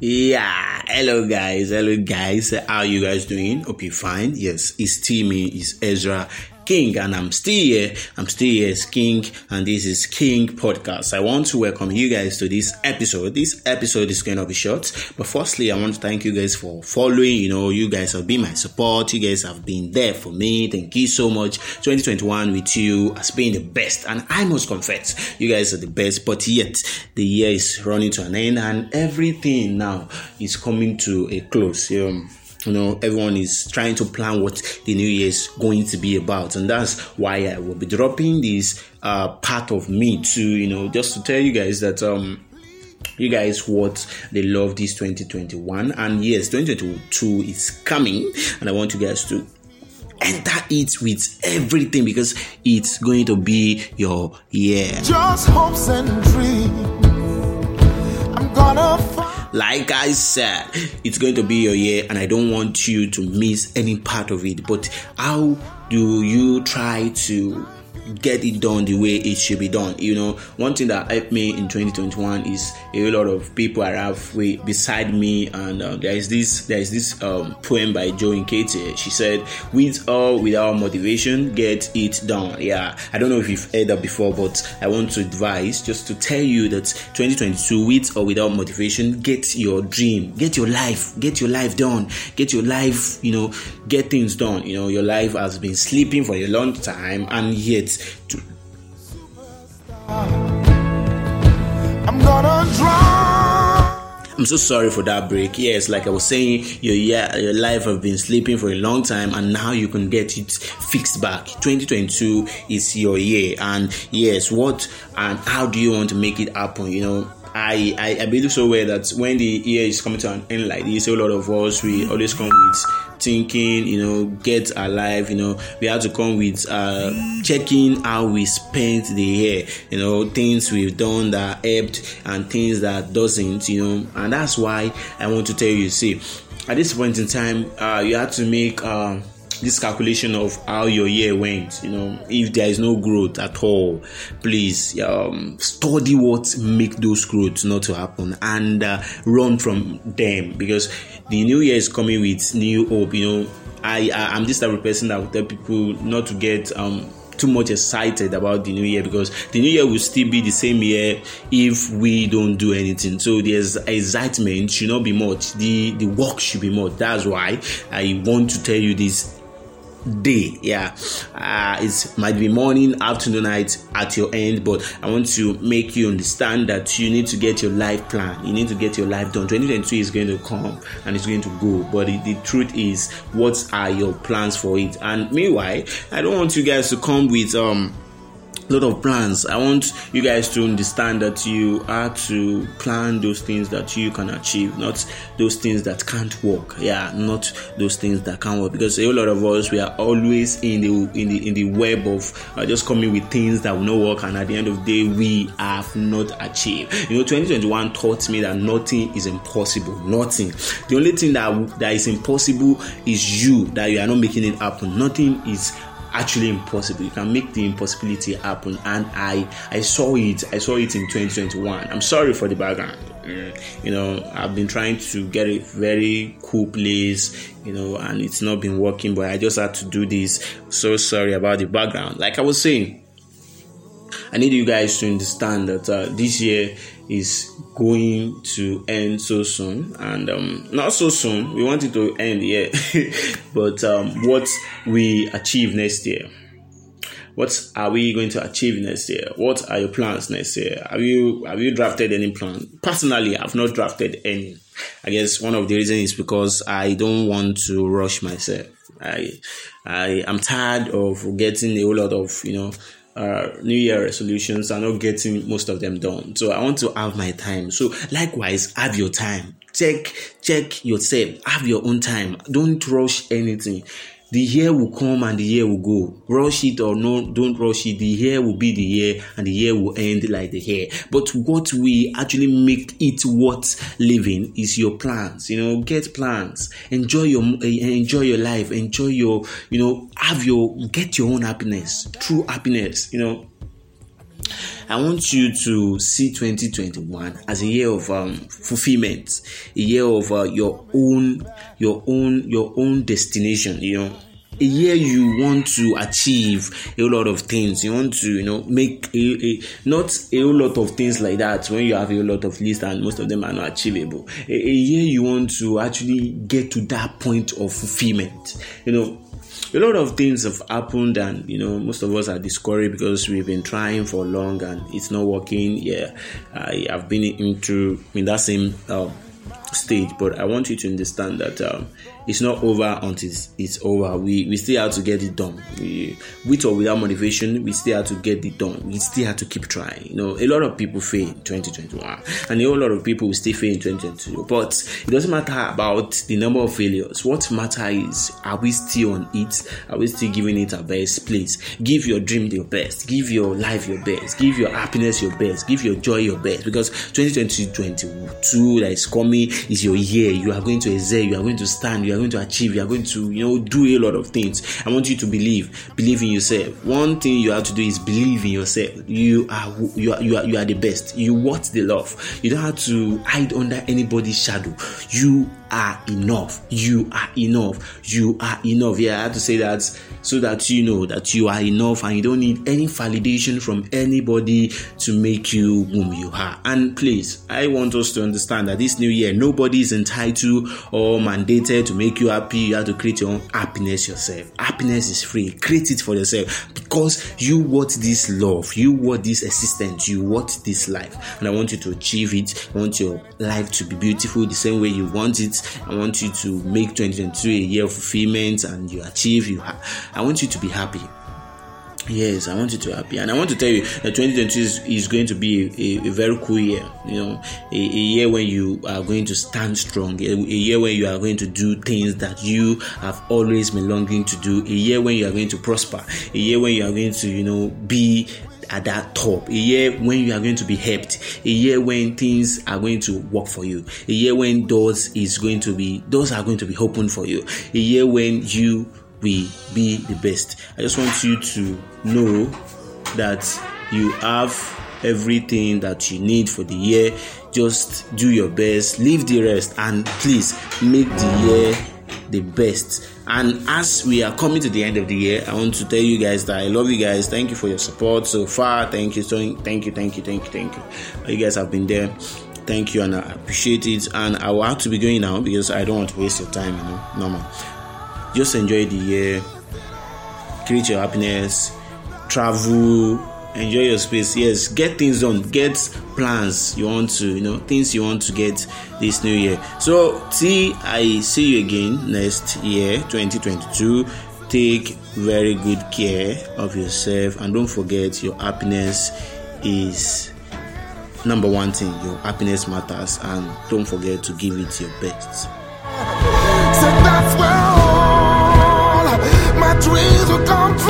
Yeah, hello guys, how you guys doing? Hope you're fine. Yes, it's Timmy, it's Ezra, King, and I'm still here as King, and this is King Podcast. I want to welcome you guys to this episode. This episode is going to be short, but firstly, I want to thank you guys for following. You know, you guys have been my support, you guys have been there for me. Thank you so much. 2021 with you has been the best, and I must confess, you guys are the best, but yet, the year is running to an end, and everything now is coming to a close. You know, everyone is trying to plan what the new year is going to be about, and that's why I will be dropping this part of me to, you know, just to tell you guys that you guys what they love this 2021, and yes, 2022 is coming, and I want you guys to enter it with everything because it's going to be your year. Just hopes and dreams. I'm gonna find. Like I said, it's going to be your year, and I don't want you to miss any part of it. But how do you try to get it done the way it should be done? You know, one thing that helped me in 2021 is a lot of people are halfway beside me, and there is this poem by Joe and Katie. She said, "With or without motivation, get it done." Yeah, I don't know if you've heard that before, but I want to advise just to tell you that 2022, with or without motivation, get your dream, get your life done, get things done. You know, your life has been sleeping for a long time, and yet. I'm so sorry for that break. Yes, like I was saying, your life have been sleeping for a long time, and now you can get it fixed back. 2022 is your year, and yes, what and how do you want to make it happen? You know, I believe so well that when the year is coming to an end like this, a lot of us, we always come with thinking, you know, get alive. You know, we have to come with checking how we spent the year, you know, things we've done that helped and things that doesn't, you know. And that's why I want to tell you, see, at this point in time, you have to make this calculation of how your year went. You know, if there is no growth at all, please study what make those growths not to happen, and run from them, because the new year is coming with new hope. You know, I'm this type of person that will tell people not to get too much excited about the new year, because the new year will still be the same year if we don't do anything. So there's excitement should not be much. The work should be more. That's why I want to tell you this day. Yeah, it might be morning, afternoon, night at your end, but I want to make you understand that you need to get your life plan, you need to get your life done. 2022 is going to come and it's going to go, but the truth is, what are your plans for it? And meanwhile, I don't want you guys to come with lot of plans. I want you guys to understand that you are to plan those things that you can achieve, not those things that can't work. Yeah, not those things that can't work, because a lot of us, we are always in the web of just coming with things that will not work, and at the end of the day, we have not achieved. You know, 2021 taught me that nothing is impossible. Nothing. The only thing that is impossible is you, that you are not making it happen. Nothing is actually impossible. You can make the impossibility happen, and I saw it in 2021. I'm sorry for the background. You know, I've been trying to get a very cool place, you know, and it's not been working, but I just had to do this. So sorry about the background. Like I was saying, I need you guys to understand that this year is going to end so soon, and not so soon. We want it to end, yeah. But what we achieve next year? What are we going to achieve next year? What are your plans next year? Have you drafted any plan? Personally, I've not drafted any. I guess one of the reasons is because I don't want to rush myself. I am tired of getting a whole lot of, you know, New Year resolutions are not getting most of them done. So I want to have my time. So likewise, have your time. Check yourself. Have your own time. Don't rush anything. The year will come and the year will go. Rush it or no, don't rush it. The year will be the year and the year will end like the year. But what we actually make it worth living is your plans. You know, get plans. Enjoy your life. Enjoy your, you know, get your own happiness. True happiness, you know. I want you to see 2021 as a year of fulfillment, a year of your own destination, you know. A year you want to achieve a lot of things. You want to, you know, make not a lot of things like that when you have a lot of lists and most of them are not achievable. A year you want to actually get to that point of fulfillment, you know. A lot of things have happened and, you know, most of us are discouraged because we've been trying for long and it's not working. Yeah, I have been in that same stage, but I want you to understand that it's not over until it's over. We still have to get it done. With or without motivation, we still have to get it done. We still have to keep trying. You know, a lot of people fail in 2021 and a whole lot of people will still fail in 2022. But it doesn't matter about the number of failures. What matters is, are we still on it? Are we still giving it our best? Please give your dream your best. Give your life your best. Give your happiness your best. Give your joy your best. Because 2022 that is coming is your year. You are going to excel. You are going to stand. You are going to achieve. You are going to, you know, do a lot of things. I want you to believe in yourself. One thing you have to do is believe in yourself. You are the best. You want the love. You don't have to hide under anybody's shadow. You are enough. You are enough. You are enough. Yeah, I have to say that so that you know that you are enough and you don't need any validation from anybody to make you whom you are. And please, I want us to understand that this new year, nobody is entitled or mandated to make you happy. You have to create your own happiness yourself. Happiness is free. Create it for yourself because you want this love. You want this existence. You want this life. And I want you to achieve it. I want your life to be beautiful the same way you want it. I want you to make 2022 a year of fulfillment and you achieve. I want you to be happy. Yes, I want you to be happy. And I want to tell you that 2022 is going to be a very cool year. You know, a year when you are going to stand strong. A year when you are going to do things that you have always been longing to do. A year when you are going to prosper. A year when you are going to, you know, be at that top. A year when you are going to be helped. A year when things are going to work for you. A year when doors are going to be open for you. A year when you will be the best. I just want you to know that you have everything that you need for the year. Just do your best, leave the rest, and please make the year the best. And as we are coming to the end of the year, I want to tell you guys that I love you guys. Thank you for your support so far. Thank you. You guys have been there. Thank you, and I appreciate it. And I will have to be going now because I don't want to waste your time, you know. Normal. Just enjoy the year. Create your happiness. Travel. Enjoy your space. Yes, get things done. Get plans you want to, you know, things you want to get this new year. So, till I see you again next year, 2022. Take very good care of yourself and don't forget your happiness is number one thing. Your happiness matters and don't forget to give it your best. So that's where all my dreams will come true.